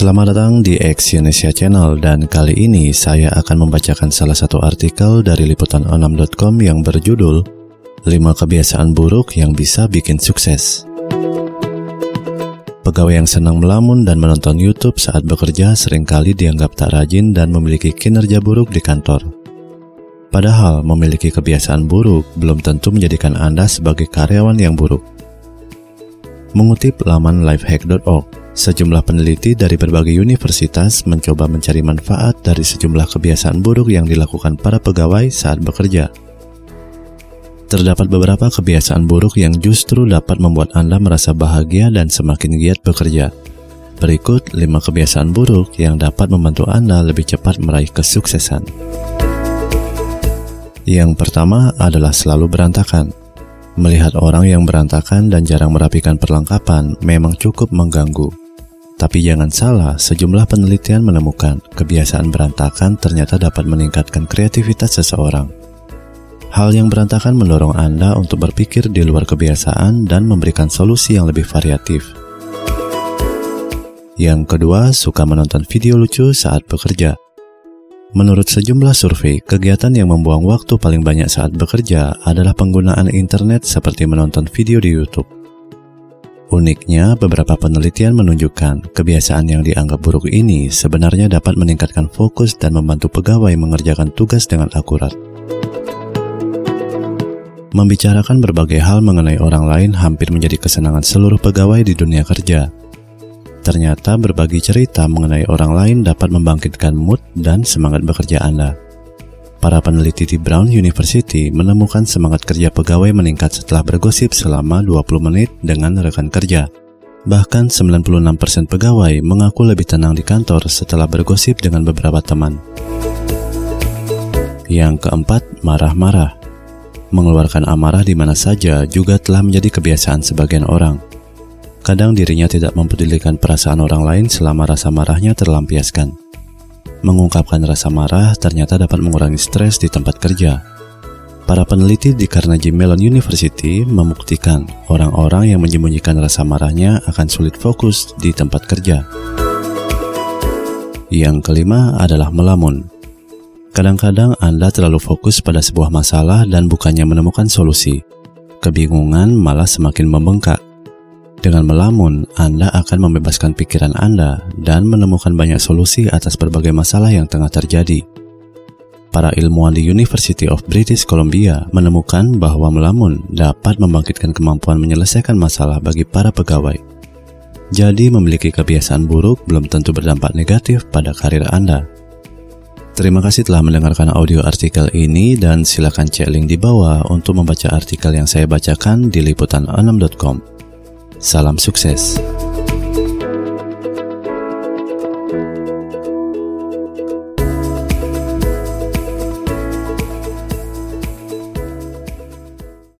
Selamat datang di Exyonesia Channel, dan kali ini saya akan membacakan salah satu artikel dari Liputan6.com yang berjudul 5 Kebiasaan Buruk yang Bisa Bikin Sukses. Pegawai yang senang melamun dan menonton YouTube saat bekerja seringkali dianggap tak rajin dan memiliki kinerja buruk di kantor. Padahal memiliki kebiasaan buruk belum tentu menjadikan Anda sebagai karyawan yang buruk. Mengutip laman lifehack.org, sejumlah peneliti dari berbagai universitas mencoba mencari manfaat dari sejumlah kebiasaan buruk yang dilakukan para pegawai saat bekerja. Terdapat beberapa kebiasaan buruk yang justru dapat membuat Anda merasa bahagia dan semakin giat bekerja. Berikut 5 kebiasaan buruk yang dapat membantu Anda lebih cepat meraih kesuksesan. Yang pertama adalah selalu berantakan. Melihat orang yang berantakan dan jarang merapikan perlengkapan memang cukup mengganggu. Tapi jangan salah, sejumlah penelitian menemukan kebiasaan berantakan ternyata dapat meningkatkan kreativitas seseorang. Hal yang berantakan mendorong Anda untuk berpikir di luar kebiasaan dan memberikan solusi yang lebih variatif. Yang kedua, suka menonton video lucu saat bekerja. Menurut sejumlah survei, kegiatan yang membuang waktu paling banyak saat bekerja adalah penggunaan internet seperti menonton video di YouTube. Uniknya, beberapa penelitian menunjukkan kebiasaan yang dianggap buruk ini sebenarnya dapat meningkatkan fokus dan membantu pegawai mengerjakan tugas dengan akurat. Membicarakan berbagai hal mengenai orang lain hampir menjadi kesenangan seluruh pegawai di dunia kerja. Ternyata berbagi cerita mengenai orang lain dapat membangkitkan mood dan semangat bekerja Anda. Para peneliti di Brown University menemukan semangat kerja pegawai meningkat setelah bergosip selama 20 menit dengan rekan kerja. Bahkan 96% pegawai mengaku lebih tenang di kantor setelah bergosip dengan beberapa teman. Yang keempat, marah-marah. Mengeluarkan amarah di mana saja juga telah menjadi kebiasaan sebagian orang. Kadang dirinya tidak mempedulikan perasaan orang lain selama rasa marahnya terlampiaskan. Mengungkapkan rasa marah ternyata dapat mengurangi stres di tempat kerja. Para peneliti di Carnegie Mellon University membuktikan orang-orang yang menyembunyikan rasa marahnya akan sulit fokus di tempat kerja. Yang kelima adalah melamun. Kadang-kadang Anda terlalu fokus pada sebuah masalah dan bukannya menemukan solusi. Kebingungan malah semakin membengkak. Dengan melamun, Anda akan membebaskan pikiran Anda dan menemukan banyak solusi atas berbagai masalah yang tengah terjadi. Para ilmuwan di University of British Columbia menemukan bahwa melamun dapat membangkitkan kemampuan menyelesaikan masalah bagi para pegawai. Jadi, memiliki kebiasaan buruk belum tentu berdampak negatif pada karir Anda. Terima kasih telah mendengarkan audio artikel ini, dan silakan cek link di bawah untuk membaca artikel yang saya bacakan di liputan6.com. Salam sukses.